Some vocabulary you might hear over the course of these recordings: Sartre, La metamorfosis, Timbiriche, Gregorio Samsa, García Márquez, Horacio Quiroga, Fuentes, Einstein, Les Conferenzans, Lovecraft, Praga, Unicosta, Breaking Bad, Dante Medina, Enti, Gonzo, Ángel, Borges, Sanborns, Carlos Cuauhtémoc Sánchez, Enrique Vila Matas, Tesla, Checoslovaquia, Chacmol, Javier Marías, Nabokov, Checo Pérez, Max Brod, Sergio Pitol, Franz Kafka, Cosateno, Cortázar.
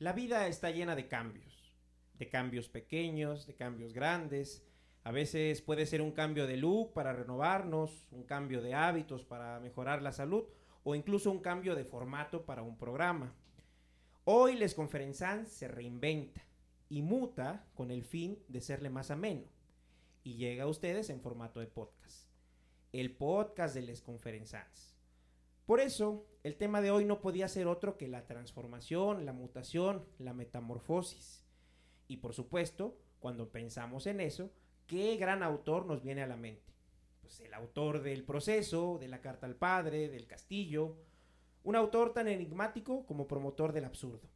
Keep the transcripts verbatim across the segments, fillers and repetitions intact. La vida está llena de cambios, de cambios pequeños, de cambios grandes. A veces puede ser un cambio de look para renovarnos, un cambio de hábitos para mejorar la salud o incluso un cambio de formato para un programa. Hoy Les Conferenzans se reinventa y muta con el fin de serle más ameno y llega a ustedes en formato de podcast. El podcast de Les Conferenzans. Por eso, el tema de hoy no podía ser otro que la transformación, la mutación, la metamorfosis. Y por supuesto, cuando pensamos en eso, ¿qué gran autor nos viene a la mente? Pues el autor del Proceso, de La Carta al Padre, del Castillo, un autor tan enigmático como promotor del absurdo.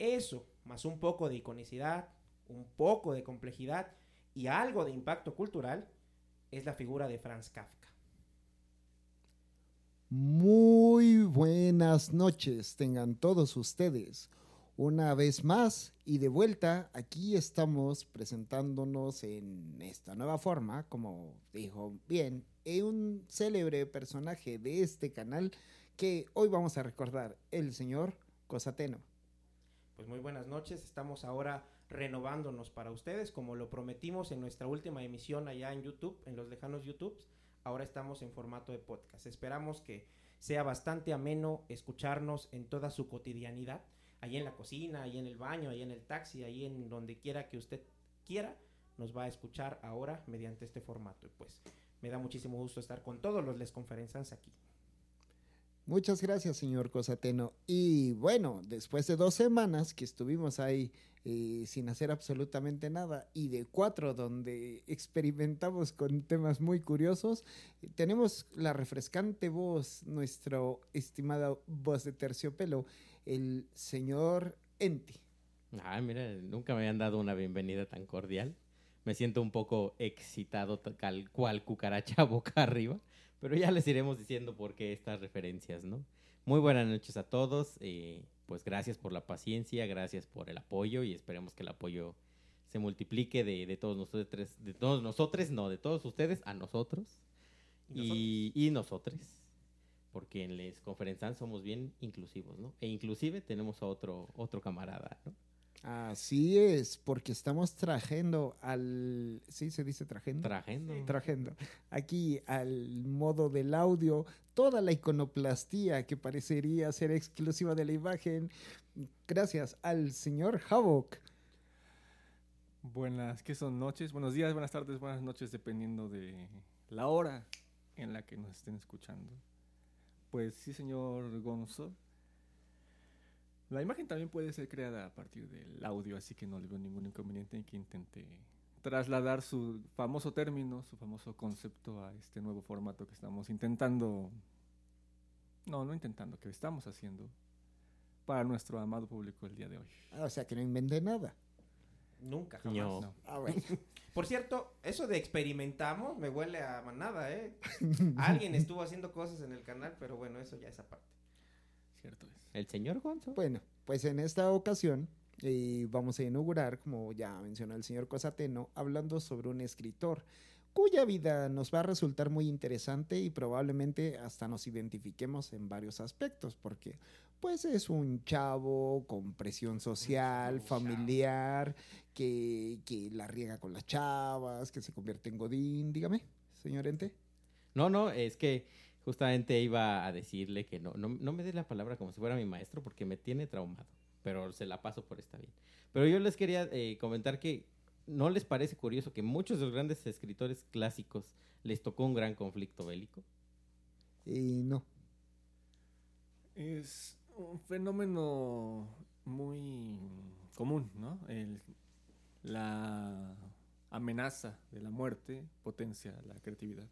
Eso, más un poco de iconicidad, un poco de complejidad y algo de impacto cultural, es la figura de Franz Kafka. Muy buenas noches tengan todos ustedes. Una vez más y de vuelta, aquí estamos presentándonos en esta nueva forma, como dijo bien, un célebre personaje de este canal que hoy vamos a recordar, el señor Cosateno. Pues muy buenas noches, estamos ahora renovándonos para ustedes, como lo prometimos en nuestra última emisión allá en YouTube, en los lejanos YouTubes. Ahora estamos en formato de podcast. Esperamos que sea bastante ameno escucharnos en toda su cotidianidad, ahí en la cocina, ahí en el baño, ahí en el taxi, ahí en donde quiera que usted quiera, nos va a escuchar ahora mediante este formato. Y pues me da muchísimo gusto estar con todos los Les Conferenzans aquí. Muchas gracias, señor Cosateno. Y bueno, después de dos semanas que estuvimos ahí Eh, sin hacer absolutamente nada, y de cuatro donde experimentamos con temas muy curiosos, tenemos la refrescante voz, nuestro estimado voz de terciopelo, el señor Enti. Ah, mira, nunca me habían dado una bienvenida tan cordial. Me siento un poco excitado, tal cual cucaracha boca arriba, pero ya les iremos diciendo por qué estas referencias, ¿no? Muy buenas noches a todos. Eh, pues gracias por la paciencia, gracias por el apoyo y esperemos que el apoyo se multiplique de, de todos nosotros, de todos nosotros, no, de todos ustedes a nosotros y, y nosotros, porque en Les Conferenzans somos bien inclusivos, ¿no? E inclusive tenemos a otro, otro camarada, ¿no? Así es, porque estamos trajendo al... ¿Sí se dice trajendo? Trajendo. Sí, trajendo. Aquí, al modo del audio, toda la iconoplastía que parecería ser exclusiva de la imagen, gracias al señor Havok. Buenas, ¿qué son noches? Buenos días, buenas tardes, buenas noches, dependiendo de la hora en la que nos estén escuchando. Pues sí, señor Gonzo. La imagen también puede ser creada a partir del audio, así que no le veo ningún inconveniente en que intente trasladar su famoso término, su famoso concepto a este nuevo formato que estamos intentando, no, no intentando, que estamos haciendo para nuestro amado público el día de hoy. O sea, que no inventé nada. Nunca, jamás. No. No. Ah, bueno. Por cierto, eso de experimentamos me huele a manada, ¿eh? Alguien estuvo haciendo cosas en el canal, pero bueno, eso ya es aparte. Cierto es. El señor Gonzo. Bueno, pues en esta ocasión eh, vamos a inaugurar, como ya mencionó el señor Cosateno, hablando sobre un escritor cuya vida nos va a resultar muy interesante y probablemente hasta nos identifiquemos en varios aspectos, porque pues es un chavo con presión social, familiar, que, que la riega con las chavas, que se convierte en godín. Dígame, señor Ente. No, no, es que justamente iba a decirle que no, no, no me dé la palabra como si fuera mi maestro porque me tiene traumado, pero se la paso por esta bien. Pero yo les quería eh, comentar que ¿no les parece curioso que muchos de los grandes escritores clásicos les tocó un gran conflicto bélico? Y no. Es un fenómeno muy común, ¿no? El, la amenaza de la muerte potencia la creatividad.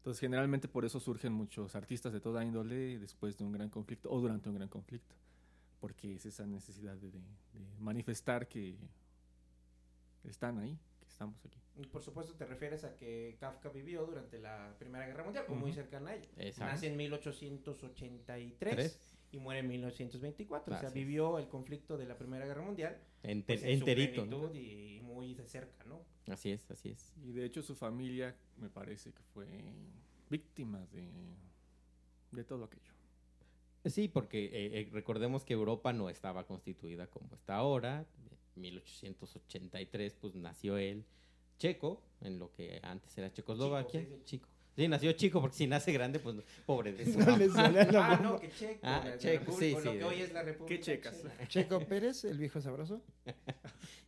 Entonces, generalmente por eso surgen muchos artistas de toda índole después de un gran conflicto o durante un gran conflicto, porque es esa necesidad de, de, de manifestar que están ahí, que estamos aquí. Y por supuesto te refieres a que Kafka vivió durante la Primera Guerra Mundial, uh-huh. muy cercana a ella. Exacto. Nace en mil ochocientos ochenta y tres ¿Tres? Y muere en mil novecientos veinticuatro Gracias. O sea, vivió el conflicto de la Primera Guerra Mundial Enter- pues, en enterito, su plenitud, ¿no? Y muy de cerca, ¿no? Así es, así es. Y de hecho su familia me parece que fue víctima de, de todo aquello. Sí, porque eh, recordemos que Europa no estaba constituida como está ahora. En mil ochocientos ochenta y tres pues, nació él, Checo, en lo que antes era Checoslovaquia. Chico, Chico. Sí, nació chico, porque si nace grande, pues pobre de eso. No le suena la mamá. Ah, no, que Checo. Ah, Checo, sí, sí. Lo que hoy es la República. ¿Qué checas? Checo Pérez, el viejo sabroso.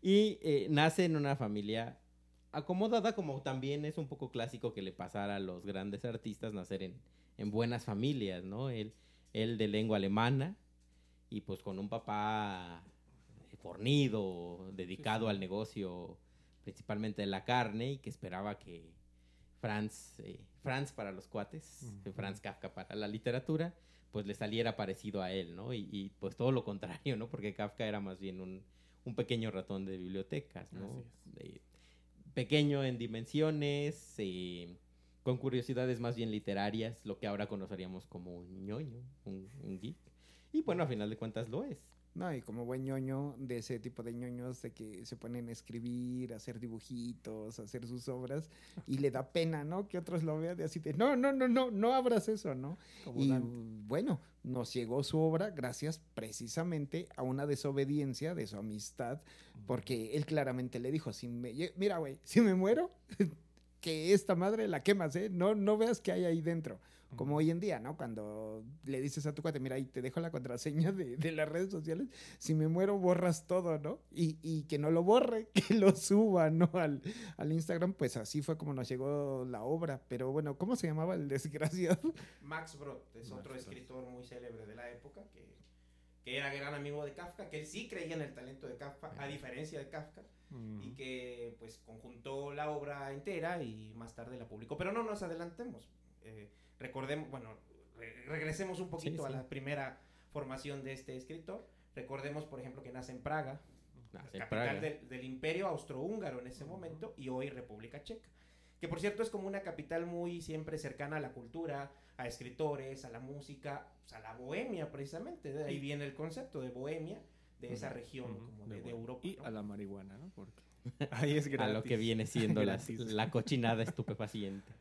Y eh, nace en una familia acomodada, como también es un poco clásico que le pasara a los grandes artistas nacer en, en buenas familias, ¿no? Él, él de lengua alemana y pues con un papá fornido, dedicado sí, sí. al negocio principalmente de la carne y que esperaba que Franz, eh, Franz para los cuates, uh-huh. Franz Kafka para la literatura, pues le saliera parecido a él, ¿no? Y, y pues todo lo contrario, ¿no? Porque Kafka era más bien un, un pequeño ratón de bibliotecas, ¿no? Eh, pequeño en dimensiones, eh, con curiosidades más bien literarias, lo que ahora conoceríamos como un ñoño, un, un geek. Y bueno, a final de cuentas lo es. No, y como buen ñoño, de ese tipo de ñoños de que se ponen a escribir, a hacer dibujitos, a hacer sus obras, y le da pena, ¿no? Que otros lo vean de así de, no, no, no, no, no abras eso, ¿no? Como y Dante. Bueno, nos llegó su obra gracias precisamente a una desobediencia de su amistad, porque él claramente le dijo, si me, mira, güey, si me muero, que esta madre la quemas, ¿eh? No, no veas qué hay ahí dentro. Como hoy en día, ¿no? Cuando le dices a tu cuate, mira, ahí te dejo la contraseña de, de las redes sociales, si me muero borras todo, ¿no? Y, y que no lo borre, que lo suba, ¿no? Al, al Instagram, pues así fue como nos llegó la obra. Pero bueno, ¿cómo se llamaba el desgraciado? Max Brod, es otro Max escritor Brod. Muy célebre de la época, que, que era gran amigo de Kafka, que él sí creía en el talento de Kafka, a diferencia de Kafka. Y que, pues, conjuntó la obra entera y más tarde la publicó. Pero no nos adelantemos. Eh, recordemos, bueno, re- regresemos un poquito sí, sí. a la primera formación de este escritor. Recordemos, por ejemplo, que nace en Praga, nace capital Praga. Del, del Imperio Austrohúngaro en ese uh-huh. momento, y hoy República Checa. Que, por cierto, es como una capital muy siempre cercana a la cultura, a escritores, a la música, pues, a la bohemia, precisamente. De ahí viene el concepto de bohemia. De esa uh-huh. región, uh-huh. como de, de, de Europa. Y ¿no? a la marihuana, ¿no? Porque ahí es gratis. A lo que viene siendo la, la cochinada estupefaciente.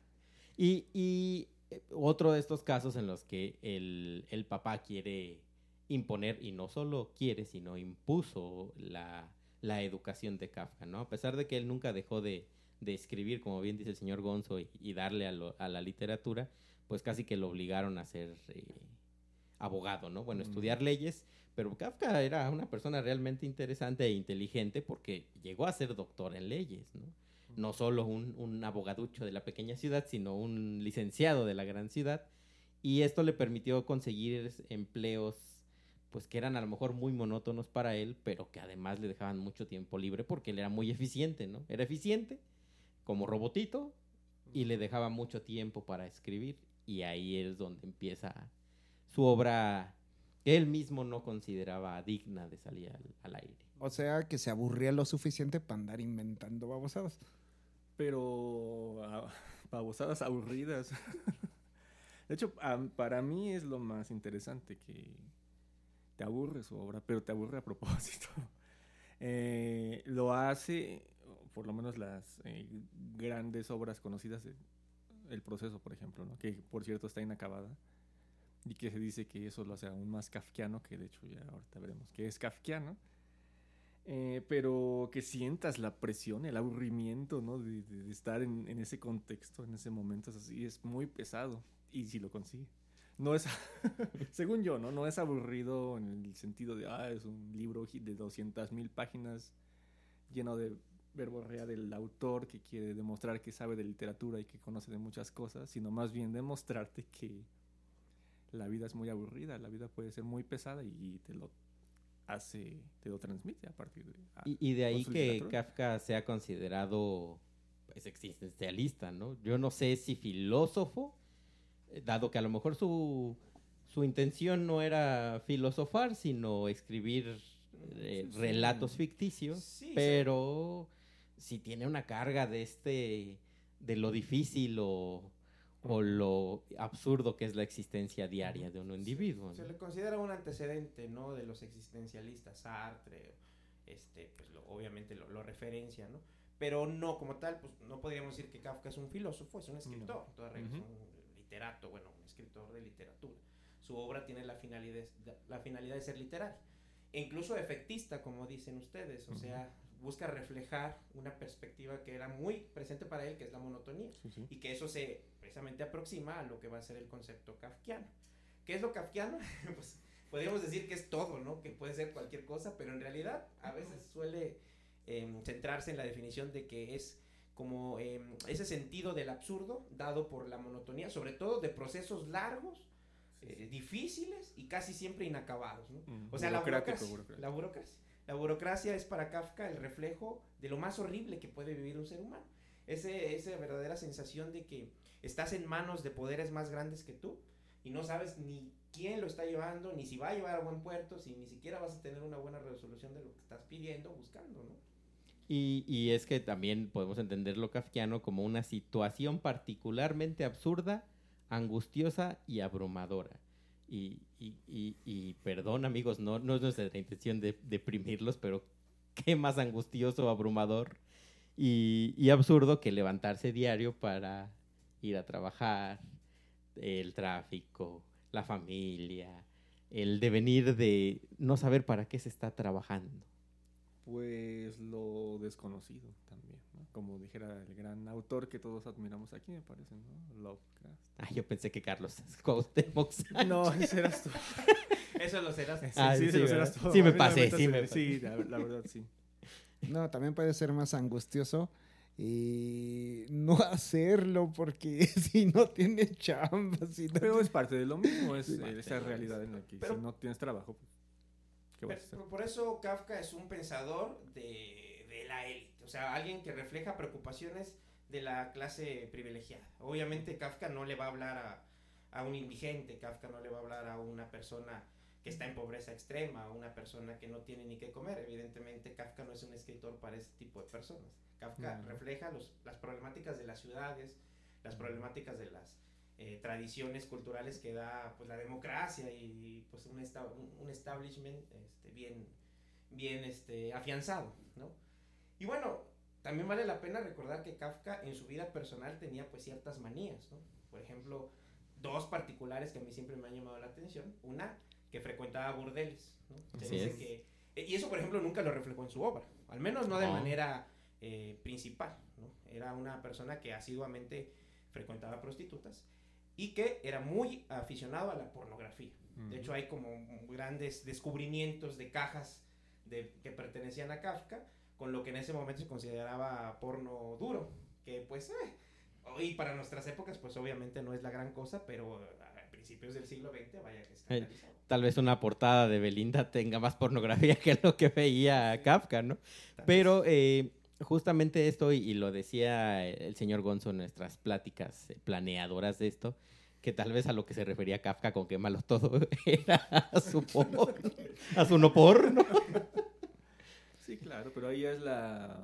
Y, y otro de estos casos en los que el, el papá quiere imponer, y no solo quiere, sino impuso la, la educación de Kafka, ¿no? A pesar de que él nunca dejó de, de escribir, como bien dice el señor Gonzo, y, y darle a, lo, a la literatura, pues casi que lo obligaron a ser eh, abogado, ¿no? Bueno, uh-huh. estudiar leyes. Pero Kafka era una persona realmente interesante e inteligente porque llegó a ser doctor en leyes, ¿no? No solo un, un abogaducho de la pequeña ciudad, sino un licenciado de la gran ciudad. Y esto le permitió conseguir empleos, pues, que eran a lo mejor muy monótonos para él, pero que además le dejaban mucho tiempo libre porque él era muy eficiente, ¿no? Era eficiente como robotito y le dejaba mucho tiempo para escribir. Y ahí es donde empieza su obra... él mismo no consideraba digna de salir al, al aire. O sea, que se aburría lo suficiente para andar inventando babosadas. Pero ah, babosadas aburridas. De hecho, para mí es lo más interesante, que te aburre su obra, pero te aburre a propósito. Eh, lo hace, por lo menos las eh, grandes obras conocidas, El Proceso, por ejemplo, ¿no? Que por cierto está inacabada. Y que se dice que eso lo hace aún más kafkiano, que de hecho ya ahorita veremos que es kafkiano, eh, pero que sientas la presión, el aburrimiento, ¿no? De, de, de estar en, en ese contexto, en ese momento, es así, es muy pesado, y si lo consigue. No es, según yo, ¿no? No es aburrido en el sentido de, ah, es un libro de doscientas mil páginas lleno de verborrea del autor que quiere demostrar que sabe de literatura y que conoce de muchas cosas, sino más bien demostrarte que la vida es muy aburrida, la vida puede ser muy pesada y te lo hace, te lo transmite a partir de... A, y, y de ahí que Kafka sea considerado, pues, existencialista, ¿no? Yo no sé si filósofo, dado que a lo mejor su, su intención no era filosofar, sino escribir eh, sí, sí, relatos sí. ficticios, sí, pero sí. si tiene una carga de este, de lo difícil o... o lo absurdo que es la existencia diaria de un individuo. Se, ¿no? se le considera un antecedente, ¿no? De los existencialistas, Sartre, este, pues lo, obviamente lo, lo referencia, ¿no? Pero no, como tal, pues no podríamos decir que Kafka es un filósofo, es un escritor, no. toda regla, uh-huh. es un literato, bueno, un escritor de literatura. su obra tiene la finalidad, la finalidad de ser literal, e incluso efectista, como dicen ustedes, o uh-huh. sea, busca reflejar una perspectiva que era muy presente para él, que es la monotonía, sí, sí. y que eso se precisamente aproxima a lo que va a ser el concepto kafkiano. ¿Qué es lo kafkiano? Pues podríamos decir que es todo, ¿no? Que puede ser cualquier cosa, pero en realidad a veces suele eh, centrarse en la definición de que es como eh, ese sentido del absurdo dado por la monotonía, sobre todo de procesos largos, eh, difíciles y casi siempre inacabados, ¿no? Mm, o sea, la burocracia, burocracia. la burocracia. La burocracia es para Kafka el reflejo de lo más horrible que puede vivir un ser humano. Ese, esa verdadera sensación de que estás en manos de poderes más grandes que tú y no sabes ni quién lo está llevando, ni si va a llevar a buen puerto, si ni siquiera vas a tener una buena resolución de lo que estás pidiendo, buscando, ¿no? Y, y es que también podemos entender lo kafkiano como una situación particularmente absurda, angustiosa y abrumadora. Y, y, y, y perdón, amigos, no, no es nuestra intención de deprimirlos, pero qué más angustioso, abrumador y, y absurdo que levantarse diario para ir a trabajar, el tráfico, la familia, el devenir de no saber para qué se está trabajando. Pues lo desconocido también, ¿no? Como dijera el gran autor que todos admiramos aquí, me parece, ¿no? Lovecraft. Ah, yo pensé que Carlos Cuauhtémoc Sánchez. No, ese eras tú. Eso lo serás. Sí, ah, sí, sí, sí, eso eras tú. Sí me pasé, sí me pasé. Sí, la, la verdad, sí. No, también puede ser más angustioso y no hacerlo porque si no tienes chamba. Si no Pero tienes... es parte de lo mismo, es sí, esa realidad en la que Pero... si no tienes trabajo... Pero por eso Kafka es un pensador de, de la élite, o sea, alguien que refleja preocupaciones de la clase privilegiada. Obviamente Kafka no le va a hablar a, a un indigente, Kafka no le va a hablar a una persona que está en pobreza extrema, a una persona que no tiene ni qué comer. Evidentemente Kafka no es un escritor para ese tipo de personas. Kafka uh-huh. refleja los, las problemáticas de las ciudades, las problemáticas de las Eh, tradiciones culturales que da pues la democracia y pues un, esta, un, un establishment este, bien, bien este, afianzado, ¿no? Y bueno, también vale la pena recordar que Kafka en su vida personal tenía pues ciertas manías, ¿no? Por ejemplo, dos particulares que a mí siempre me han llamado la atención. Una, que frecuentaba burdeles, ¿no? Se dice que, y eso por ejemplo nunca lo reflejó en su obra, al menos no de oh. manera eh, principal, ¿no? Era una persona que asiduamente frecuentaba prostitutas y que era muy aficionado a la pornografía. De hecho, hay como grandes descubrimientos de cajas de, que pertenecían a Kafka, con lo que en ese momento se consideraba porno duro, que pues, eh, hoy para nuestras épocas, pues obviamente no es la gran cosa, pero a principios del siglo veinte, vaya que escandalizado. Tal vez una portada de Belinda tenga más pornografía que lo que veía sí. Kafka, ¿no? Tal pero... Eh, justamente esto, y, y lo decía el señor Gonzo en nuestras pláticas planeadoras de esto, que tal vez a lo que se refería Kafka con quémalo todo era a su porno, a su no porno. Sí, claro, pero ahí es la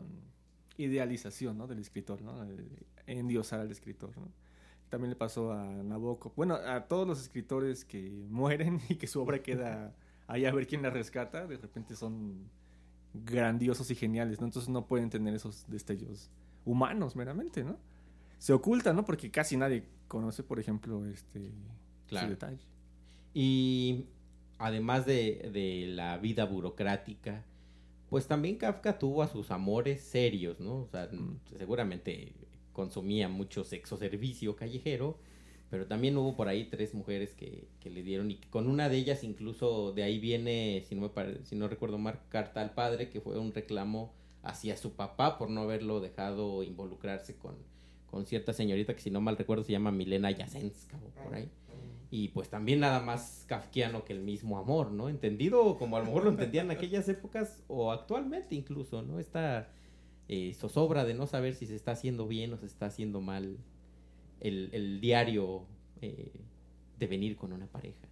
idealización, ¿no? Del escritor, ¿no? El endiosar al escritor, ¿no? También le pasó a Nabokov, bueno, a todos los escritores que mueren y que su obra queda ahí a ver quién la rescata, de repente son grandiosos y geniales, ¿no? Entonces no pueden tener esos destellos humanos meramente, ¿no? Se ocultan, ¿no? Porque casi nadie conoce, por ejemplo, este claro. ese detalle. Y además de, de la vida burocrática, pues también Kafka tuvo a sus amores serios, ¿no? O sea, mm. seguramente consumía mucho sexo servicio callejero, pero también hubo por ahí tres mujeres que, que le dieron, y con una de ellas incluso de ahí viene, si no, me pare, si no recuerdo mal, Carta al Padre, que fue un reclamo hacia su papá por no haberlo dejado involucrarse con, con cierta señorita que si no mal recuerdo se llama Milena Jesenská o por ahí, y pues también nada más kafkiano que el mismo amor, ¿no? Entendido como a lo mejor lo entendían en aquellas épocas o actualmente incluso, ¿no? Esta eh, zozobra de no saber si se está haciendo bien o se está haciendo mal El, el diario eh, devenir con una pareja.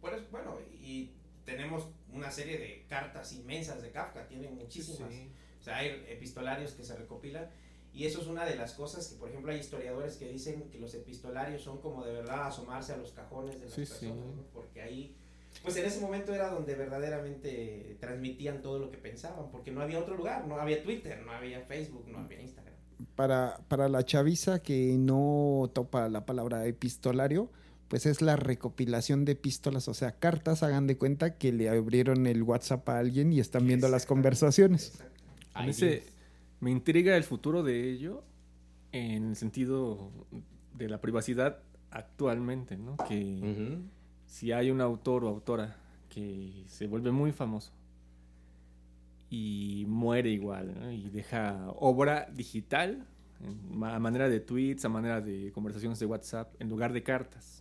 Bueno, bueno, y tenemos una serie de cartas inmensas de Kafka, tiene muchísimas. Sí. O sea, hay epistolarios que se recopilan, y eso es una de las cosas que, por ejemplo, hay historiadores que dicen que los epistolarios son como de verdad asomarse a los cajones de las sí, personas, sí. ¿no? Porque ahí, pues en ese momento era donde verdaderamente transmitían todo lo que pensaban, porque no había otro lugar, no había Twitter, no había Facebook, no había Instagram. Para, para la chaviza que no topa la palabra epistolario, pues es la recopilación de epístolas, o sea, cartas, hagan de cuenta que le abrieron el WhatsApp a alguien y están viendo las conversaciones. A ese, me intriga el futuro de ello en el sentido de la privacidad actualmente, ¿no? Que uh-huh. si hay un autor o autora que se vuelve muy famoso y muere igual, ¿no? Y deja obra digital a manera de tweets, a manera de conversaciones de WhatsApp, en lugar de cartas.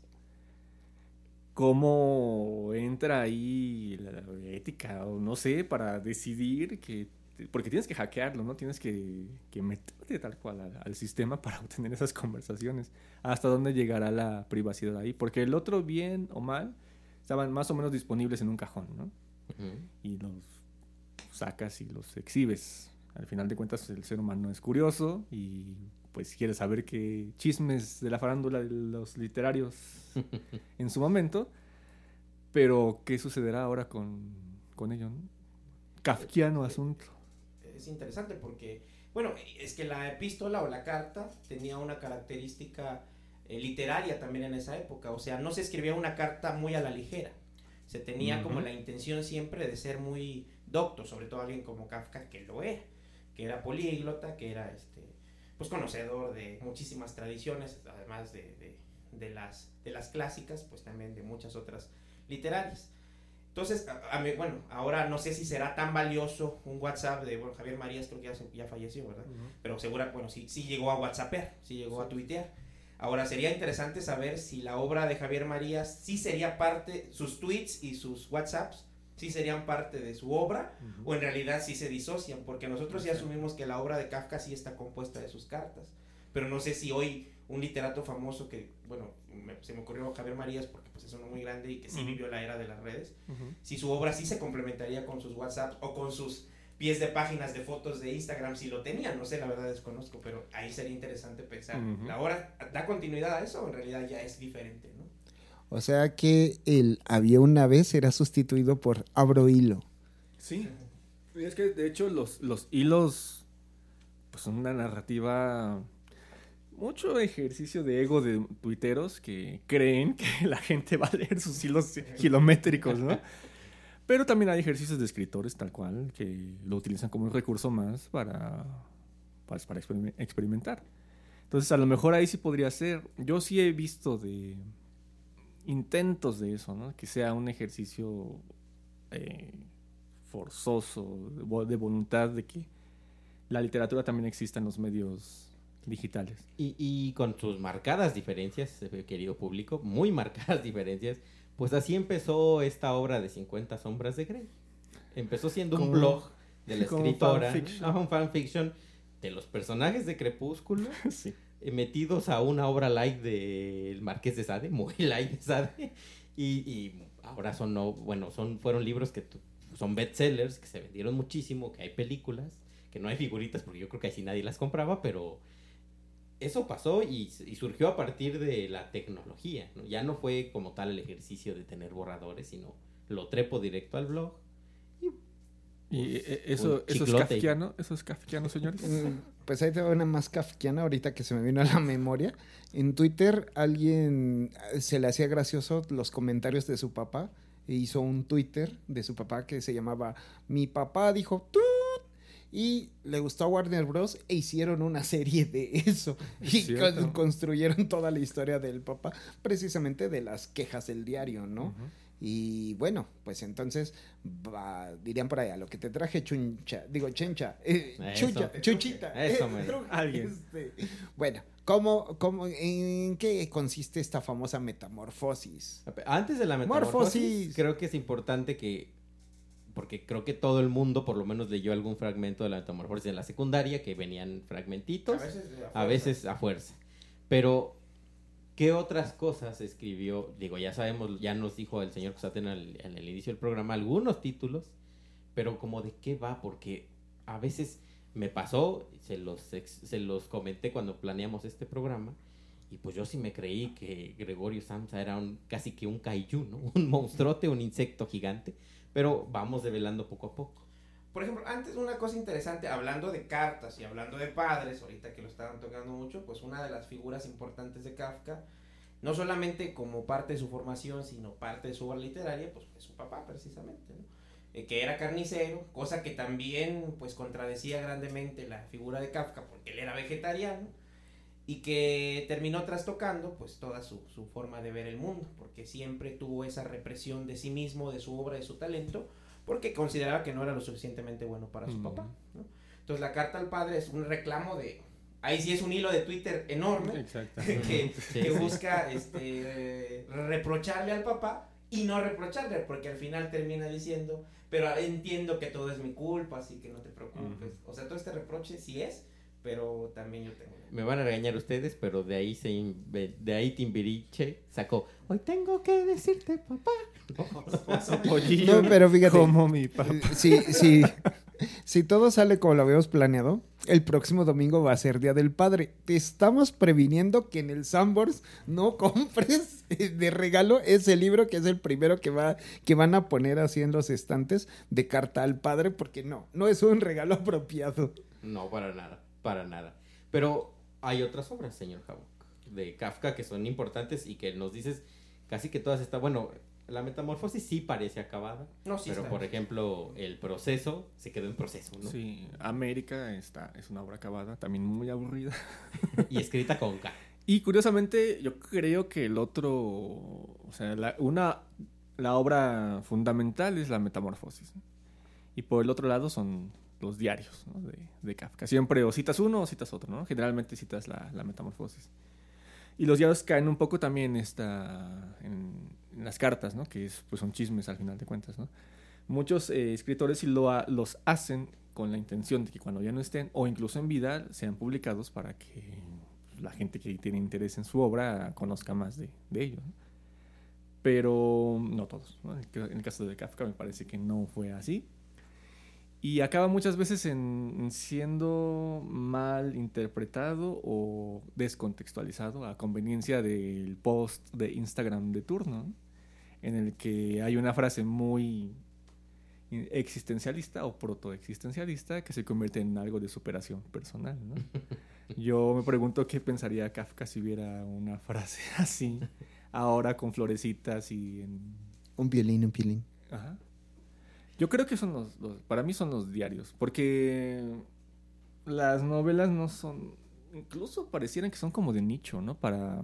¿Cómo entra ahí la ética? O no sé, para decidir que... Porque tienes que hackearlo, ¿no? Tienes que, que meterte tal cual al, al sistema para obtener esas conversaciones. ¿Hasta dónde llegará la privacidad ahí? Porque el otro, bien o mal, estaban más o menos disponibles en un cajón, ¿no? Uh-huh. Y los sacas y los exhibes. Al final de cuentas, el ser humano es curioso y pues quiere saber qué chismes de la farándula de los literarios en su momento. Pero, ¿qué sucederá ahora con, con ello? ¿No? Kafkiano asunto. Es interesante porque, bueno, es que la epístola o la carta tenía una característica eh, literaria también en esa época. O sea, no se escribía una carta muy a la ligera. Se tenía uh-huh. como la intención siempre de ser muy docto, sobre todo alguien como Kafka, que lo era. Que era políglota, que era este, pues conocedor de muchísimas tradiciones, además de, de, de, las, de las clásicas, pues también de muchas otras literarias. Entonces, a, a mí, bueno, ahora no sé si será tan valioso un WhatsApp de, bueno, Javier Marías creo que ya, ya falleció, ¿verdad? Uh-huh. Pero segura, bueno, sí, sí llegó a WhatsAppear, sí llegó a tuitear. Ahora sería interesante saber si la obra de Javier Marías sí sería parte, sus tweets y sus WhatsApps, sí serían parte de su obra, uh-huh. o en realidad sí se disocian, porque nosotros ya asumimos que la obra de Kafka sí está compuesta de sus cartas, pero no sé si hoy un literato famoso que, bueno, me, se me ocurrió Javier Marías porque pues es uno muy grande y que sí vivió la era de las redes, uh-huh. si su obra sí se complementaría con sus WhatsApps o con sus pies de páginas de fotos de Instagram, si lo tenía, no sé, la verdad desconozco, pero ahí sería interesante pensar, uh-huh. ¿la obra da continuidad a eso o en realidad ya es diferente, no? O sea que el había una vez será sustituido por abro hilo. Sí. Y es que de hecho los, los hilos pues son una narrativa, mucho ejercicio de ego de tuiteros que creen que la gente va a leer sus hilos kilométricos, ¿no? Pero también hay ejercicios de escritores tal cual que lo utilizan como un recurso más para, para, para experimentar. Entonces a lo mejor ahí sí podría ser. Yo sí he visto de... intentos de eso, ¿no? Que sea un ejercicio eh, forzoso, de voluntad de que la literatura también exista en los medios digitales. Y, y con sus marcadas diferencias, querido público, muy marcadas diferencias, pues así empezó esta obra de cincuenta sombras de Grey. Empezó siendo como, un blog de la escritora, fanfiction. No, un fanfiction de los personajes de Crepúsculo. Sí. Metidos a una obra light del Marqués de Sade, muy light de Sade, y, y ahora son, no, bueno, son, fueron libros que tu, son bestsellers, que se vendieron muchísimo, que hay películas, que no hay figuritas, porque yo creo que así nadie las compraba, pero eso pasó y, y surgió a partir de la tecnología, ¿no? Ya no fue como tal el ejercicio de tener borradores, sino lo trepo directo al blog. Y, y pues, eso, eso es kafkiano, eso es kafkiano, señores. Pues ahí te va una más kafkiana ahorita que se me vino a la memoria. En Twitter alguien se le hacía gracioso los comentarios de su papá e hizo un Twitter de su papá que se llamaba Mi papá dijo tú y le gustó a Warner Bros. E hicieron una serie de eso. Es y cierto. Construyeron toda la historia del papá precisamente de las quejas del diario, ¿no? Uh-huh. Y bueno, pues entonces bah, dirían por allá, lo que te traje chuncha, digo chencha, eh, chucha, chuchita. Eso, eh, alguien. Este, bueno, ¿cómo, cómo, ¿en qué consiste esta famosa metamorfosis? Antes de la metamorfosis, Morfosis. Creo que es importante que, porque creo que todo el mundo por lo menos leyó algún fragmento de la metamorfosis en la secundaria, que venían fragmentitos, a veces a, a, veces a fuerza, pero... ¿Qué otras cosas escribió? Digo, ya sabemos, ya nos dijo el señor Cosateno en, en el inicio del programa algunos títulos, pero como de qué va, porque a veces me pasó, se los, ex, se los comenté cuando planeamos este programa, y pues yo sí me creí que Gregorio Samsa era un, casi que un kaiju, ¿no? Un monstruote, un insecto gigante, pero vamos develando poco a poco. Por ejemplo, antes una cosa interesante, hablando de cartas y hablando de padres, ahorita que lo estaban tocando mucho, pues una de las figuras importantes de Kafka no solamente como parte de su formación, sino parte de su obra literaria, pues es su papá precisamente, ¿no? Eh, que era carnicero, cosa que también pues contradecía grandemente la figura de Kafka, porque él era vegetariano, y que terminó trastocando pues toda su, su forma de ver el mundo, porque siempre tuvo esa represión de sí mismo, de su obra, de su talento, porque consideraba que no era lo suficientemente bueno para su mm. papá, ¿no? Entonces la carta al padre es un reclamo de... Ahí sí es un hilo de Twitter enorme que, que busca este, reprocharle al papá y no reprocharle, porque al final termina diciendo, pero entiendo que todo es mi culpa, así que no te preocupes. Uh-huh. O sea, todo este reproche sí es, pero también yo tengo. Me van a regañar ustedes, pero de ahí se inve- de ahí Timbiriche sacó, hoy tengo que decirte, papá. No, pero fíjate, como mi papá. Sí, sí. Si todo sale como lo habíamos planeado, el próximo domingo va a ser Día del Padre. Te estamos previniendo que en el Sanborns no compres de regalo ese libro, que es el primero que va que van a poner así en los estantes de carta al padre, porque no, no es un regalo apropiado. No, para nada, para nada. Pero hay otras obras, señor Havok, de Kafka que son importantes y que nos dices casi que todas están... Bueno, La metamorfosis sí parece acabada, no, sí pero está. Por ejemplo, el proceso se quedó en proceso, ¿no? Sí, América está, es una obra acabada, también muy aburrida. Y escrita con K. Y curiosamente, yo creo que el otro, o sea, la, una, la obra fundamental es La metamorfosis, ¿no? Y por el otro lado son los diarios, ¿no? de, de Kafka. Siempre o citas uno o citas otro, ¿no? Generalmente citas la, la metamorfosis. Y los diarios caen un poco también esta, en, en las cartas, ¿no? Que es, pues son chismes al final de cuentas, ¿no? Muchos eh, escritores lo a, los hacen con la intención de que cuando ya no estén, o incluso en vida, sean publicados para que la gente que tiene interés en su obra conozca más de, de ello, ¿no? Pero no todos, ¿no? En el caso de Kafka me parece que no fue así. Y acaba muchas veces en siendo mal interpretado o descontextualizado a conveniencia del post de Instagram de turno, ¿no? En el que hay una frase muy existencialista o protoexistencialista que se convierte en algo de superación personal, ¿no? Yo me pregunto qué pensaría Kafka si hubiera una frase así, ahora con florecitas y... En... Un violín, un violín. Ajá. Yo creo que son los, los... Para mí son los diarios. Porque las novelas no son... Incluso parecieran que son como de nicho, ¿no? Para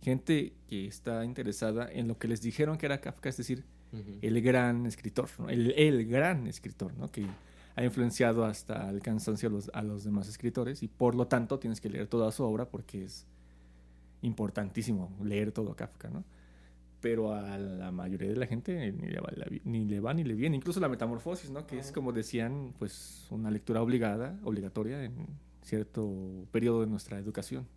gente que está interesada en lo que les dijeron que era Kafka. Es decir, uh-huh. el gran escritor, ¿no? El, el gran escritor, ¿no? Que ha influenciado hasta el cansancio a los, a los demás escritores. Y por lo tanto tienes que leer toda su obra porque es importantísimo leer todo Kafka, ¿no? Pero a la mayoría de la gente ni le va ni le, va, ni le viene. Incluso La metamorfosis, ¿no? Que ah. es, como decían, pues una lectura obligada, obligatoria en cierto periodo de nuestra educación.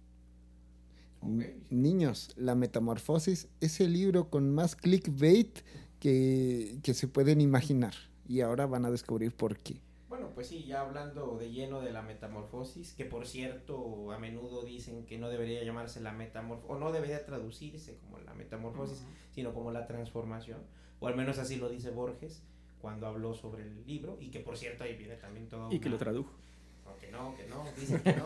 Okay. Niños, La metamorfosis es el libro con más clickbait que, que se pueden imaginar. Y ahora van a descubrir por qué. Bueno, pues sí, ya hablando de lleno de La metamorfosis, que por cierto, a menudo dicen que no debería llamarse La metamorfosis, o no debería traducirse como La metamorfosis, uh-huh. sino como La transformación, o al menos así lo dice Borges cuando habló sobre el libro, y que por cierto ahí viene también todo... Y una... que lo tradujo. Aunque no, que no, dicen que no.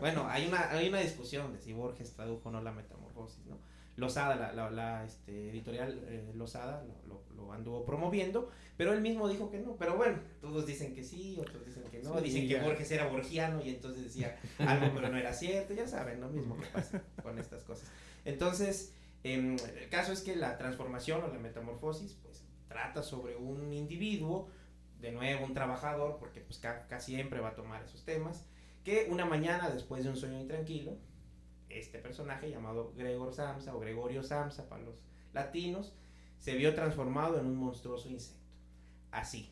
Bueno, hay una, hay una discusión de si Borges tradujo o no La metamorfosis, ¿no? Losada, la, la, la este, editorial eh, Losada lo, lo, lo anduvo promoviendo, pero él mismo dijo que no. Pero bueno, todos dicen que sí, otros dicen que no, sí, dicen ya. que Borges era borgiano y entonces decía algo pero no era cierto, ya saben, lo mismo que pasa con estas cosas. Entonces, eh, el caso es que La transformación o La metamorfosis pues trata sobre un individuo, de nuevo un trabajador, porque pues Kafka siempre va a tomar esos temas, que una mañana después de un sueño intranquilo, este personaje llamado Gregorio Samsa o Gregorio Samsa para los latinos se vio transformado en un monstruoso insecto. Así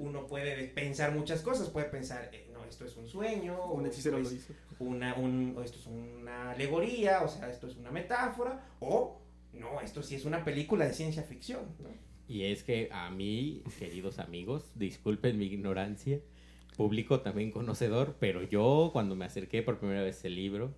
uno puede pensar muchas cosas, puede pensar eh, no, esto es un sueño, un hechicero lo hizo, una, un, o esto es una alegoría, o sea, esto es una metáfora, o no, esto sí es una película de ciencia ficción, ¿no? Y es que a mí, queridos amigos, disculpen mi ignorancia, público también conocedor, pero yo cuando me acerqué por primera vez el libro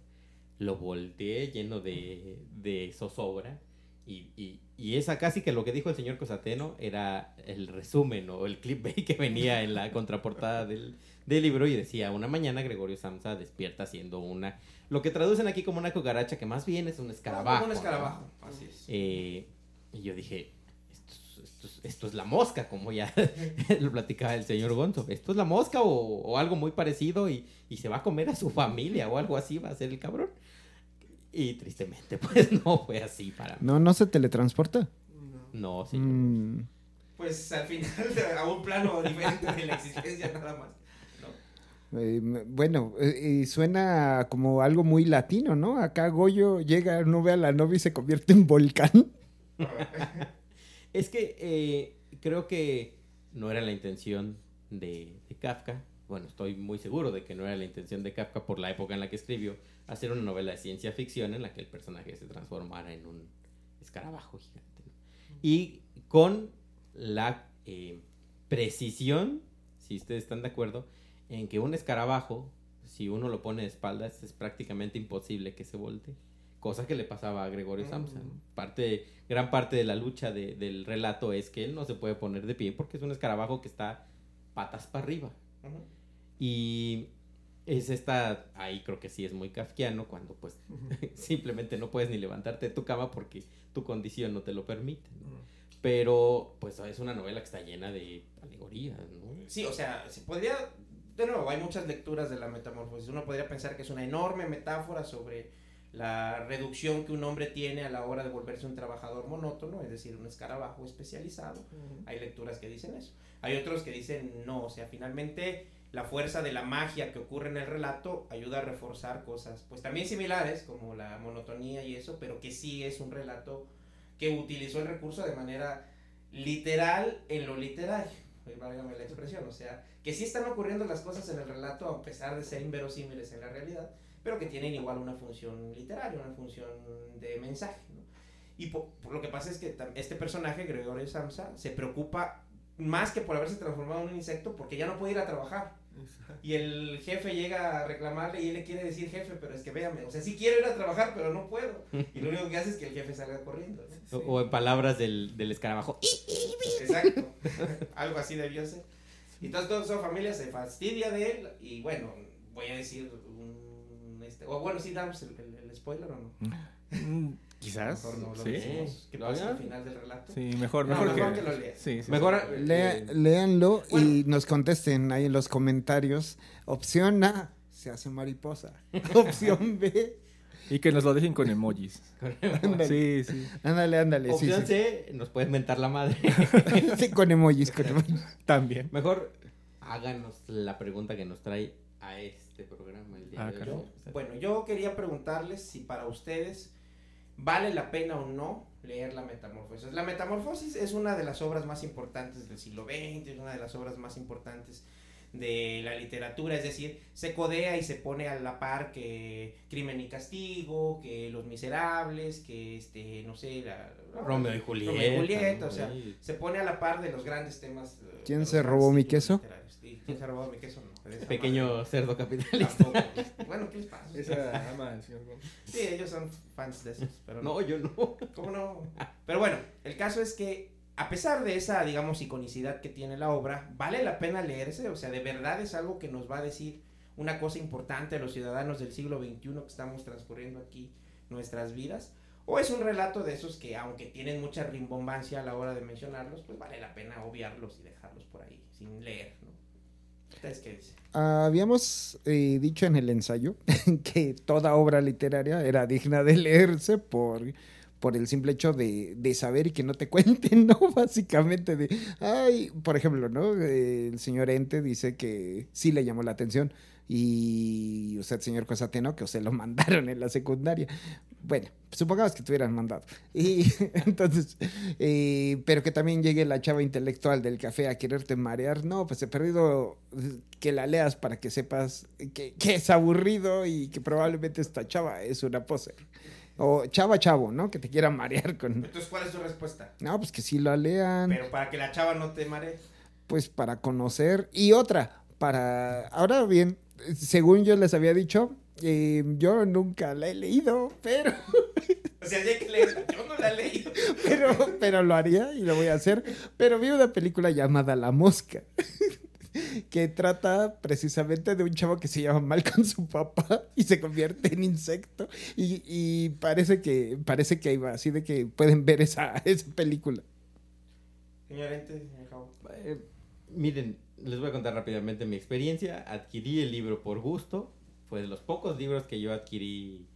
lo volteé lleno de, de zozobra Y, y, y esa casi que lo que dijo el señor Cosateno era el resumen o el clickbait que venía en la contraportada del, del libro, y decía: una mañana Gregorio Samsa despierta siendo una, lo que traducen aquí como una cucaracha, que más bien es un escarabajo. Como un escarabajo, ¿no? Así es. Eh, y yo dije, esto, esto, esto es la mosca, como ya lo platicaba el señor Gonzo, esto es la mosca o, o algo muy parecido, y, y se va a comer a su familia o algo así, va a ser el cabrón. Y tristemente, pues, no fue así para mí. ¿No, no se teletransporta? No, no sí. Mm. Pues, al final, a un plano diferente de la existencia, nada más. No. Eh, bueno, eh, suena como algo muy latino, ¿no? Acá Goyo llega, no ve a la novia y se convierte en volcán. Es que eh, creo que no era la intención de, de Kafka. Bueno, estoy muy seguro de que no era la intención de Kafka, por la época en la que escribió, hacer una novela de ciencia ficción en la que el personaje se transformara en un escarabajo gigante, ¿no? Y con la eh, precisión, si ustedes están de acuerdo, en que un escarabajo, si uno lo pone de espaldas, es prácticamente imposible que se voltee, cosa que le pasaba a Gregorio Samsa, ¿no? Parte, gran parte de la lucha de, del relato es que él no se puede poner de pie porque es un escarabajo que está patas para arriba. Ajá. Y es esta, ahí creo que sí es muy kafkiano, cuando pues simplemente no puedes ni levantarte de tu cama porque tu condición no te lo permite, ¿no? Pero pues es una novela que está llena de alegorías, ¿no? Sí, o sea, se podría, de nuevo, hay muchas lecturas de La metamorfosis. Uno podría pensar que es una enorme metáfora sobre la reducción que un hombre tiene a la hora de volverse un trabajador monótono, es decir, un escarabajo especializado. Uh-huh. Hay lecturas que dicen eso. Hay otros que dicen no, o sea, finalmente la fuerza de la magia que ocurre en el relato ayuda a reforzar cosas, pues también similares, como la monotonía y eso, pero que sí es un relato que utilizó el recurso de manera literal en lo literario, válgame la expresión, o sea, que sí están ocurriendo las cosas en el relato a pesar de ser inverosímiles en la realidad, pero que tienen igual una función literaria, una función de mensaje, ¿no? Y por, por lo que pasa es que este personaje, Gregorio Samsa, se preocupa más que por haberse transformado en un insecto, porque ya no puede ir a trabajar. Exacto. Y el jefe llega a reclamarle y él le quiere decir: jefe, pero es que véame, o sea, sí quiero ir a trabajar, pero no puedo. Y lo único que hace es que el jefe salga corriendo, ¿no? Sí. O en palabras del, del escarabajo. Exacto, algo así debió ser. Y entonces toda su familia se fastidia de él y bueno, voy a decir... Este, o bueno, sí damos el, el, el spoiler o no. Quizás. Mejor no lo decimos. ¿Qué pasa al final del relato? Sí, mejor, no, mejor, mejor que, que lo leas. Sí, sí, mejor sí, sí. Lea, léanlo bueno. Y nos contesten ahí en los comentarios. Opción A, se hace mariposa. Opción B. Y que nos lo dejen con emojis. Con emojis. Sí, sí. Ándale, ándale. Opción sí, C, sí. Nos pueden mentar la madre. Sí, con emojis, con emojis. También. Mejor háganos la pregunta que nos trae a este programa el día ah, de hoy. Bueno, yo quería preguntarles si para ustedes vale la pena o no leer La metamorfosis. La metamorfosis es una de las obras más importantes del siglo veinte, es una de las obras más importantes de la literatura, es decir, se codea y se pone a la par que Crimen y Castigo, que Los Miserables, que este, no sé, la, la, Romeo y Julieta, Romeo y Julieta, o sea, se pone a la par de los grandes temas. ¿Quién se robó mi queso? Sí, ¿quién se robó mi queso? No, pequeño madre, cerdo capitalista. Tampoco. Bueno, ¿qué les pasa? Esa ama del señor Gómez. Sí, ellos son fans de esos, pero no. No, yo no. ¿Cómo no? Pero bueno, el caso es que a pesar de esa, digamos, iconicidad que tiene la obra, vale la pena leerse, o sea, de verdad es algo que nos va a decir una cosa importante a los ciudadanos del siglo veintiuno que estamos transcurriendo aquí nuestras vidas, o es un relato de esos que, aunque tienen mucha rimbombancia a la hora de mencionarlos, pues vale la pena obviarlos y dejarlos por ahí, sin leer, ¿no? ¿Ustedes qué dicen? Ah, habíamos eh, dicho en el ensayo que toda obra literaria era digna de leerse por... por el simple hecho de, de saber y que no te cuenten, ¿no? Básicamente de, ay, por ejemplo, ¿no? El señor Ente dice que sí le llamó la atención y usted, señor Cosateno, que usted lo mandaron en la secundaria. Bueno, supongamos que te hubieran mandado. Y entonces, eh, pero que también llegue la chava intelectual del café a quererte marear. No, pues he perdido que la leas para que sepas que, que es aburrido y que probablemente esta chava es una poser. O chava chavo, ¿no? Que te quiera marear con... Entonces, ¿cuál es tu respuesta? No, pues que sí la lean. Pero para que la chava no te maree. Pues para conocer. Y otra, para... Ahora bien, según yo les había dicho, eh, yo nunca la he leído, pero... O sea, ya que leerla, yo no la leí. Pero, pero lo haría y lo voy a hacer. Pero vi una película llamada La Mosca, que trata precisamente de un chavo que se lleva mal con su papá y se convierte en insecto. Y, y parece que parece que ahí va, así de que pueden ver esa, esa película. Señor Ente, señor Javo. Eh, miren, les voy a contar rápidamente mi experiencia. Adquirí el libro por gusto. Fue de los pocos libros que yo adquirí,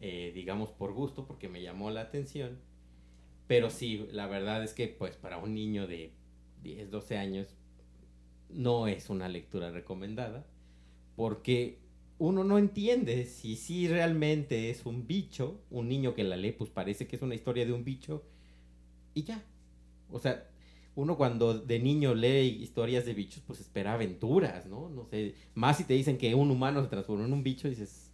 eh, digamos, por gusto, porque me llamó la atención. Pero sí, la verdad es que pues para un niño de diez, doce años no es una lectura recomendada, porque uno no entiende si, si realmente es un bicho. Un niño que la lee, pues parece que es una historia de un bicho y ya. O sea, uno cuando de niño lee historias de bichos, pues espera aventuras, ¿no? No sé, más si te dicen que un humano se transformó en un bicho, dices,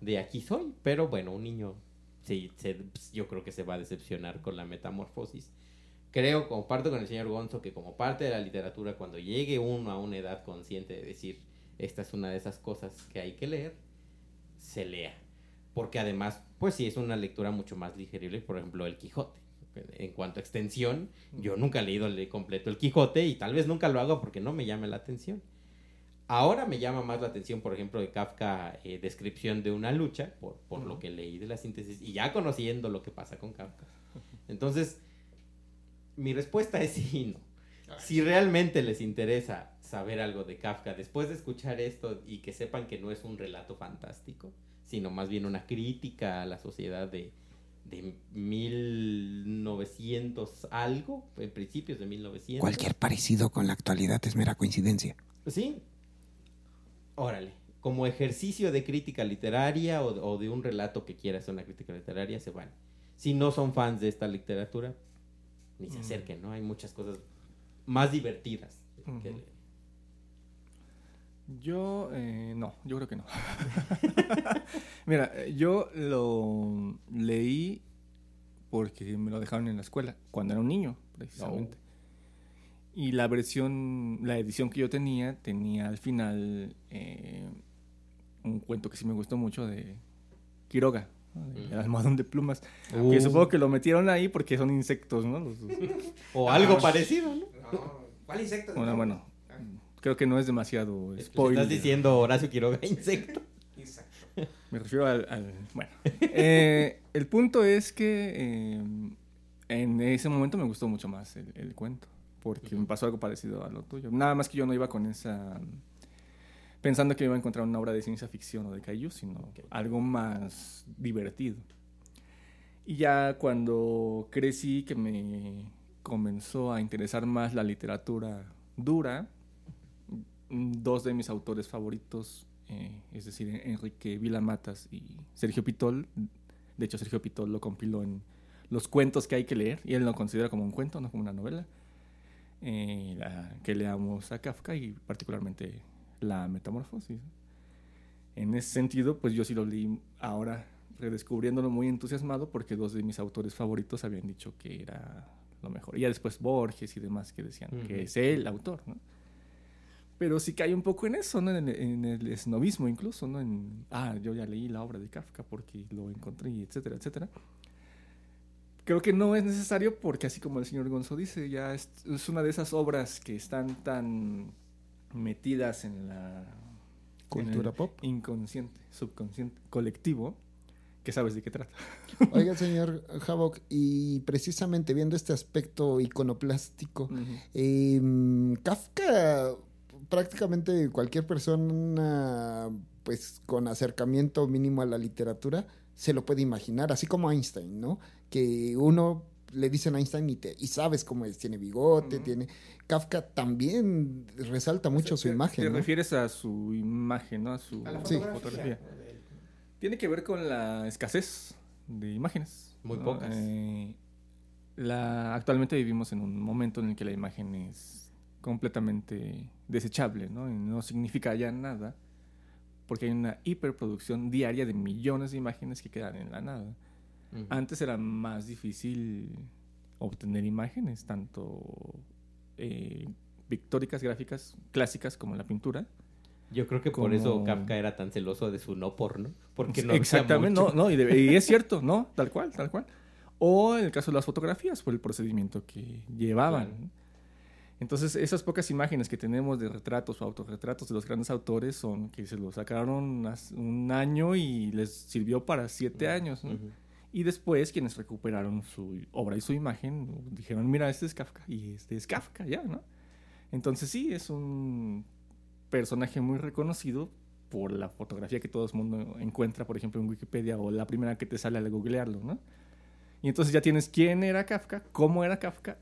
de aquí soy. Pero bueno, un niño, sí, se, yo creo que se va a decepcionar con La Metamorfosis. Creo, comparto con el señor Gonzo, que como parte de la literatura, cuando llegue uno a una edad consciente de decir, esta es una de esas cosas que hay que leer, se lea. Porque además, pues sí, es una lectura mucho más digerible, por ejemplo, El Quijote. En cuanto a extensión, yo nunca he leído el completo El Quijote y tal vez nunca lo hago porque no me llame la atención. Ahora me llama más la atención, por ejemplo, de Kafka, eh, Descripción de una lucha, por, por uh-huh. lo que leí de la síntesis y ya conociendo lo que pasa con Kafka. Entonces, mi respuesta es sí y no. Si realmente les interesa saber algo de Kafka, después de escuchar esto y que sepan que no es un relato fantástico, sino más bien una crítica a la sociedad de... de mil novecientos algo, en principios de mil novecientos. Cualquier parecido con la actualidad es mera coincidencia. Sí. Órale, como ejercicio de crítica literaria o, o de un relato que quiera hacer una crítica literaria, se vale. Si no son fans de esta literatura, ni se acerquen, ¿no? Hay muchas cosas más divertidas que uh-huh. leer. Yo, eh, no, yo creo que no. Mira, yo lo leí porque me lo dejaron en la escuela, cuando era un niño, precisamente. Oh. Y la versión, la edición que yo tenía, tenía al final eh, un cuento que sí me gustó mucho de Quiroga, ¿no? De mm. El almohadón de plumas. Uh. Que supongo que lo metieron ahí porque son insectos, ¿no? Los, los... o algo parecido, ¿no? No, ¿cuál insecto? Bueno, bueno. Creo que no es demasiado spoiler. ¿Estás diciendo Horacio Quiroga insecto? Exacto. Me refiero al... al bueno. Eh, el punto es que eh, en ese momento me gustó mucho más el, el cuento. Porque uh-huh. me pasó algo parecido a lo tuyo. Nada más que yo no iba con esa... pensando que iba a encontrar una obra de ciencia ficción o de kaiju, sino okay. algo más divertido. Y ya cuando crecí, que me comenzó a interesar más la literatura dura... Dos de mis autores favoritos, eh, es decir, Enrique Vila Matas y Sergio Pitol. De hecho, Sergio Pitol lo compiló en los cuentos que hay que leer, y él lo considera como un cuento, no como una novela. Eh, la que leamos a Kafka y particularmente La Metamorfosis. En ese sentido, pues yo sí lo leí ahora, redescubriéndolo muy entusiasmado, porque dos de mis autores favoritos habían dicho que era lo mejor. Y ya después Borges y demás que decían uh-huh. que es el autor, ¿no? Pero sí cae un poco en eso, ¿no? En el, en el esnovismo incluso, ¿no? En, ah, yo ya leí la obra de Kafka porque lo encontré, etcétera, etcétera. Creo que no es necesario porque, así como el señor Gonzo dice, ya es, es una de esas obras que están tan metidas en la... cultura en pop. Inconsciente, subconsciente, colectivo, que sabes de qué trata. Oiga, señor Havok, y precisamente viendo este aspecto iconoplástico, uh-huh. eh, Kafka... prácticamente cualquier persona pues con acercamiento mínimo a la literatura se lo puede imaginar, así como Einstein, ¿no? Que uno le dicen Einstein y, te, y sabes cómo es, tiene bigote, uh-huh. tiene... Kafka también resalta mucho o sea, su te, imagen, te ¿no? refieres a su imagen, ¿no? A su a la fotografía. Sí. fotografía. Tiene que ver con la escasez de imágenes. Muy ¿no? pocas. Eh, la... Actualmente vivimos en un momento en el que la imagen es... completamente desechable, ¿no? Y no significa ya nada, porque hay una hiperproducción diaria de millones de imágenes que quedan en la nada. Uh-huh. Antes era más difícil obtener imágenes, tanto eh, pictóricas, gráficas, clásicas como la pintura, Yo creo que como... por eso Kafka era tan celoso de su no porno, porque no exactamente, mucho. no, no y, de, y es cierto, no, tal cual, tal cual. O en el caso de las fotografías, por el procedimiento que llevaban. Claro. Entonces, esas pocas imágenes que tenemos de retratos o autorretratos de los grandes autores son que se los sacaron hace un año y les sirvió para siete uh-huh. años, ¿no? Uh-huh. Y después quienes recuperaron su obra y su imagen dijeron, mira, este es Kafka y este es Kafka, ya, ¿no? Entonces, sí, es un personaje muy reconocido por la fotografía que todo el mundo encuentra, por ejemplo, en Wikipedia o la primera que te sale al googlearlo, ¿no? Y entonces ya tienes quién era Kafka, cómo era Kafka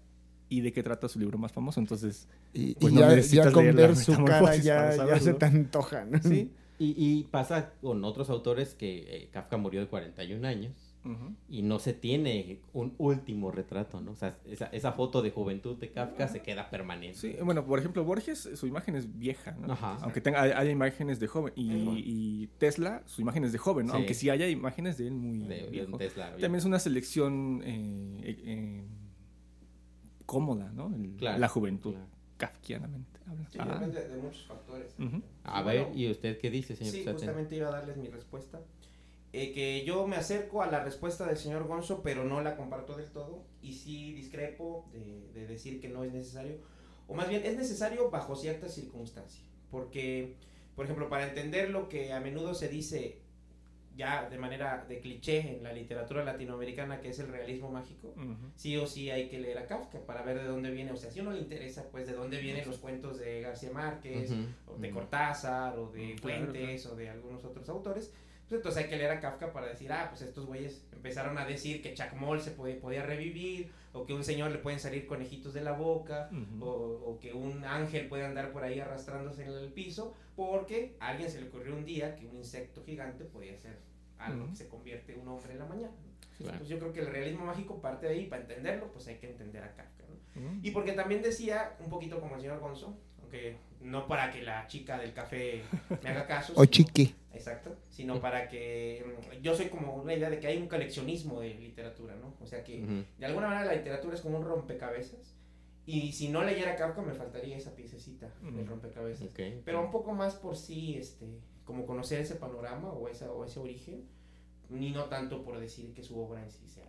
y de qué trata su libro más famoso. Entonces, y, pues y no ya, necesitas ya con leer ver su cara ya, saberlo, ya se te antoja, ¿no? Sí. Y, y pasa con otros autores que eh, Kafka murió de cuarenta y un años uh-huh. y no se tiene un último retrato, ¿no? O sea, esa, esa foto de juventud de Kafka uh-huh. se queda permanente. Sí, bueno, por ejemplo, Borges, su imagen es vieja, ¿no? Ajá. Aunque tenga, haya imágenes de joven. Y, uh-huh. y Tesla, su imagen es de joven, ¿no? Sí. Aunque sí haya imágenes de él muy de, viejo. Tesla, también es una selección... Eh, eh, eh, cómoda, ¿no? El, claro, la juventud, claro. Kafkianamente. Sí, ah. depende de muchos factores. Uh-huh. A bueno, ver, ¿y usted qué dice, señor? Sí, Cosateno? Justamente iba a darles mi respuesta. Eh, que yo me acerco a la respuesta del señor Gonzo, pero no la comparto del todo, y sí discrepo de, de decir que no es necesario, o más bien es necesario bajo cierta circunstancia, porque, por ejemplo, para entender lo que a menudo se dice ya de manera de cliché en la literatura latinoamericana, que es el realismo mágico, uh-huh. sí o sí hay que leer a Kafka para ver de dónde viene, o sea, si uno le interesa, pues, de dónde vienen los cuentos de García Márquez, uh-huh. o de Cortázar, o de Fuentes, uh-huh. o de algunos otros autores, pues entonces hay que leer a Kafka para decir, ah, pues estos güeyes empezaron a decir que Chacmol se puede, podía revivir, o que un señor le pueden salir conejitos de la boca, uh-huh. o, o que un ángel puede andar por ahí arrastrándose en el piso, porque a alguien se le ocurrió un día que un insecto gigante podía ser algo uh-huh. que se convierte en un hombre en la mañana. Claro. Entonces yo creo que el realismo mágico parte de ahí, para entenderlo, pues hay que entender a Kafka, ¿no? Uh-huh. Y porque también decía, un poquito como el señor Gonzo, aunque no para que la chica del café me haga caso. O sino, chiqui. Exacto, sino uh-huh. para que, yo soy como una idea de que hay un coleccionismo de literatura, ¿no? O sea que uh-huh. de alguna manera la literatura es como un rompecabezas. Y si no leyera Kafka me faltaría esa piececita mm. del rompecabezas. Okay. Pero un poco más por sí, este, como conocer ese panorama o, esa, o ese origen, ni no tanto por decir que su obra en sí sea,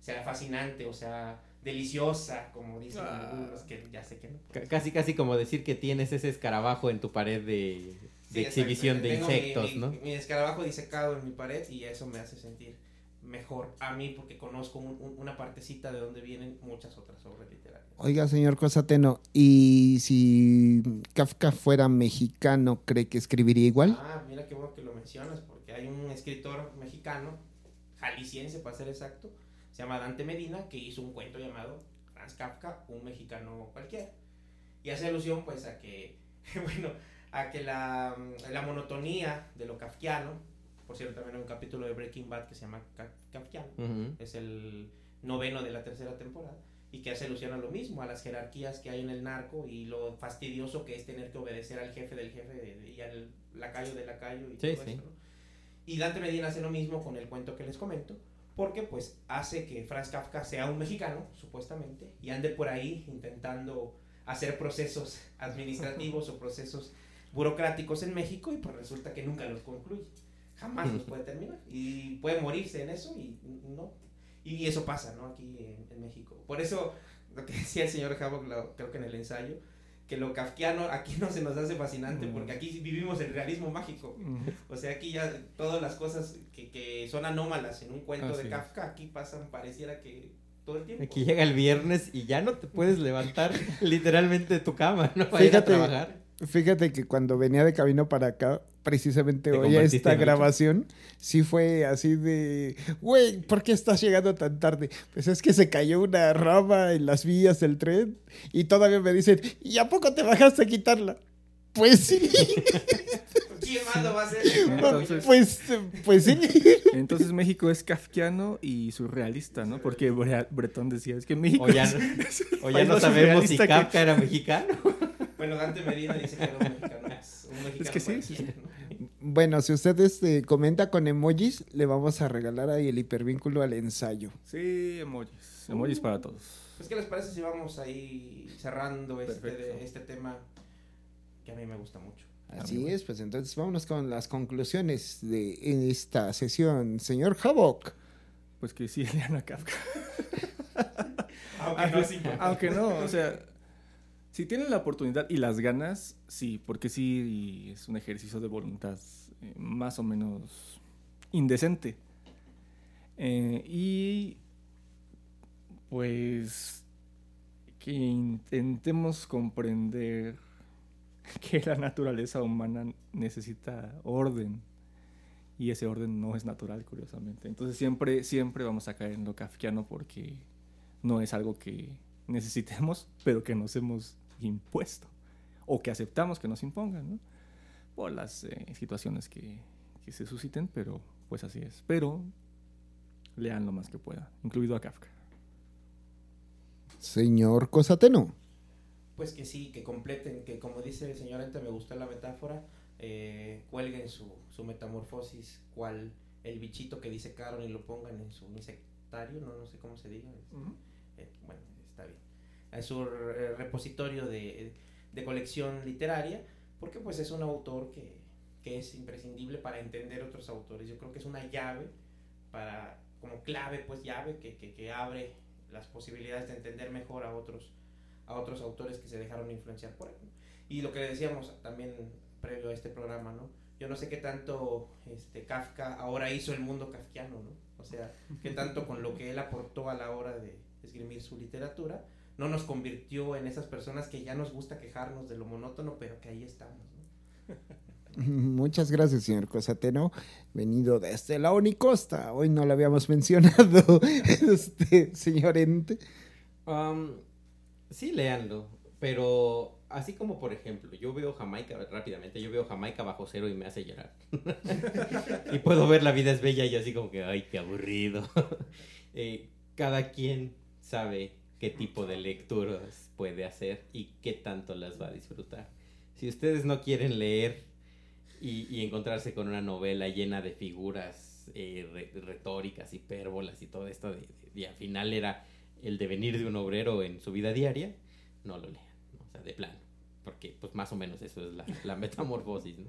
sea fascinante o sea deliciosa, como dicen ah. algunos, que ya sé que no. C- casi, casi como decir que tienes ese escarabajo en tu pared de, sí, de exhibición de tengo insectos, mi, ¿no? Mi, mi escarabajo disecado en mi pared y eso me hace sentir mejor a mí porque conozco un, un, una partecita de donde vienen muchas otras obras literarias. Oiga, señor Cosateno, ¿y si Kafka fuera mexicano, cree que escribiría igual? Ah, mira qué bueno que lo mencionas, porque hay un escritor mexicano, jalisciense para ser exacto, se llama Dante Medina, que hizo un cuento llamado Franz Kafka, un mexicano cualquiera. Y hace alusión, pues, a que, bueno, a que la, la monotonía de lo kafkiano. Por cierto, también hay un capítulo de Breaking Bad que se llama Kafkiano, uh-huh. es el noveno de la tercera temporada, y que hace alusión a lo mismo, a las jerarquías que hay en el narco y lo fastidioso que es tener que obedecer al jefe del jefe y al lacayo del lacayo y sí, todo sí. eso, ¿no? Y Dante Medina hace lo mismo con el cuento que les comento, porque pues hace que Franz Kafka sea un mexicano, supuestamente, y ande por ahí intentando hacer procesos administrativos o procesos burocráticos en México y pues resulta que nunca los concluye. Jamás los puede terminar y puede morirse en eso y no y eso pasa, ¿no? Aquí en, en México. Por eso lo que decía el señor Havok, lo, creo que en el ensayo, que lo kafkiano aquí no se nos hace fascinante porque aquí vivimos el realismo mágico. O sea, aquí ya todas las cosas que, que son anómalas en un cuento ah, de sí. Kafka, aquí pasan, pareciera que todo el tiempo. Aquí llega el viernes y ya no te puedes levantar literalmente de tu cama, ¿no? Para ir a trabajar. Fíjate que cuando venía de camino para acá, precisamente hoy a esta grabación, sí fue así de, güey, ¿por qué estás llegando tan tarde? Pues es que se cayó una rama en las vías del tren y todavía me dicen, ¿y a poco te bajaste a quitarla? Pues sí. ¿Quién más lo va a hacer? Entonces, pues, pues sí. Entonces México es kafkiano y surrealista, ¿no? Porque Bre- Bretón decía, es que México... O ya no, o ya no sabemos si Kafka que... era mexicano. Bueno, Dante Medina dice que era un mexicano. Un mexicano es que sí, sí, sí. Bueno, si usted este, comenta con emojis, le vamos a regalar ahí el hipervínculo al ensayo. Sí, emojis. Emojis uh, para todos. Pues, ¿qué les parece si vamos ahí cerrando este, de, este tema que a mí me gusta mucho? Así amigo. Es, pues entonces vámonos con las conclusiones de esta sesión. Señor Havok. Pues que sí, lean a Kafka. aunque, aunque, no, sí, aunque no, o sea, si tienen la oportunidad y las ganas, sí, porque sí es un ejercicio de voluntad eh, más o menos indecente. Eh, y pues que intentemos comprender que la naturaleza humana necesita orden, y ese orden no es natural, curiosamente. Entonces siempre, siempre vamos a caer en lo kafkiano, porque no es algo que necesitemos, pero que nos hemos impuesto, o que aceptamos que nos impongan, ¿no? Por las eh, situaciones que, que se susciten, pero pues así es. Pero lean lo más que pueda, incluido a Kafka. Señor Cosateno. Pues que sí, que completen, que como dice el señor Ente, me gustó la metáfora, eh, cuelguen su, su metamorfosis, cual el bichito que dice Carol, y lo pongan en su insectario, no, no sé cómo se diga, uh-huh. eh, bueno, está bien, en su eh, repositorio de, de colección literaria, porque pues es un autor que, que es imprescindible para entender otros autores. Yo creo que es una llave, para como clave, pues llave, que, que, que abre las posibilidades de entender mejor a otros a otros autores que se dejaron influenciar por él. Y lo que le decíamos también previo a este programa, ¿no? Yo no sé qué tanto este, Kafka ahora hizo el mundo kafkiano, ¿no? O sea, qué tanto con lo que él aportó a la hora de esgrimir su literatura no nos convirtió en esas personas que ya nos gusta quejarnos de lo monótono, pero que ahí estamos, ¿no? Muchas gracias, señor Cosateno, venido desde la Unicosta. Hoy no lo habíamos mencionado, este, señor Ente. Um, sí, leanlo, pero así como, por ejemplo, yo veo Jamaica, rápidamente, yo veo Jamaica bajo cero y me hace llorar. Y puedo ver La vida es bella y así como que, ay, qué aburrido. eh, cada quien sabe qué tipo de lecturas puede hacer y qué tanto las va a disfrutar. Si ustedes no quieren leer y, y encontrarse con una novela llena de figuras eh, re, retóricas, hipérbolas y todo esto, de, de, y al final era el devenir de un obrero en su vida diaria, no lo lean, ¿no? O sea, de plano, porque pues más o menos eso es la, la metamorfosis, ¿no?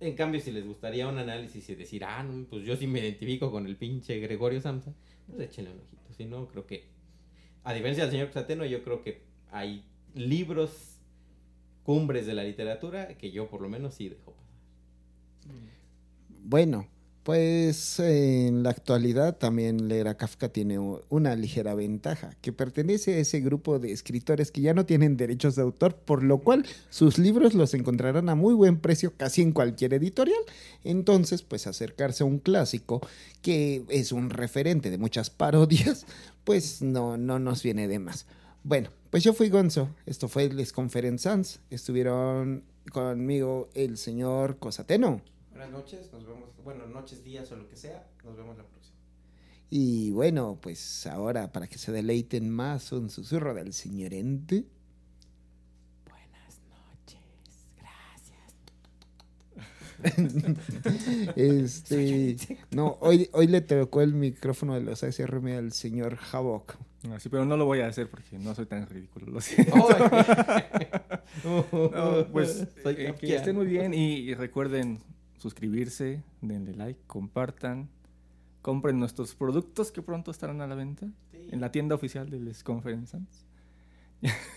En cambio, si les gustaría un análisis y decir, ah, no, pues yo sí me identifico con el pinche Gregorio Samsa, pues échenle un ojito. Si no, creo que, a diferencia del señor Cosateno, yo creo que hay libros cumbres de la literatura que yo por lo menos sí dejo pasar. Bueno, pues en la actualidad también leer a Kafka tiene una ligera ventaja, que pertenece a ese grupo de escritores que ya no tienen derechos de autor, por lo cual sus libros los encontrarán a muy buen precio casi en cualquier editorial. Entonces, pues acercarse a un clásico que es un referente de muchas parodias, pues no, no nos viene de más. Bueno, pues yo fui Gonzo, esto fue Les Conferenzans, estuvieron conmigo el señor Cosateno. Buenas noches, nos vemos, bueno, noches, días o lo que sea, nos vemos la próxima. Y bueno, pues ahora para que se deleiten más un susurro del señor Ente. Buenas noches, gracias. este, no, hoy, hoy le tocó el micrófono de los A C R M al señor Havok. Sí, pero no lo voy a hacer porque no soy tan ridículo, lo siento. No, pues eh, que estén muy bien y, y recuerden suscribirse, denle like, compartan, compren nuestros productos que pronto estarán a la venta sí. en la tienda oficial de Les Conferenzans.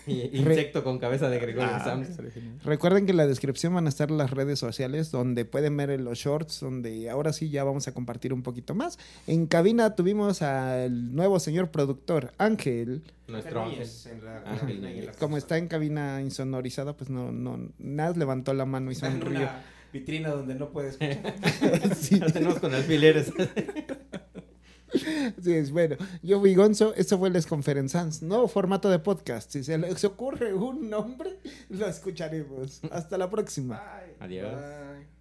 Insecto con cabeza de Gregorio ah, Samsa. Recuerden que en la descripción van a estar las redes sociales donde pueden ver los shorts, donde ahora sí ya vamos a compartir un poquito más. En cabina tuvimos al nuevo señor productor Ángel. Nuestro Ángel. Ángel. Como está en cabina insonorizada, pues no, no, nada, levantó la mano y sonrió. Una vitrina donde no puede escuchar. Sí. La tenemos con alfileres. Así es, bueno, yo fui Gonzo, esto fue Les Conferenzans, nuevo formato de podcast. Si se les ocurre un nombre, lo escucharemos. Hasta la próxima. Bye. Adiós. Bye.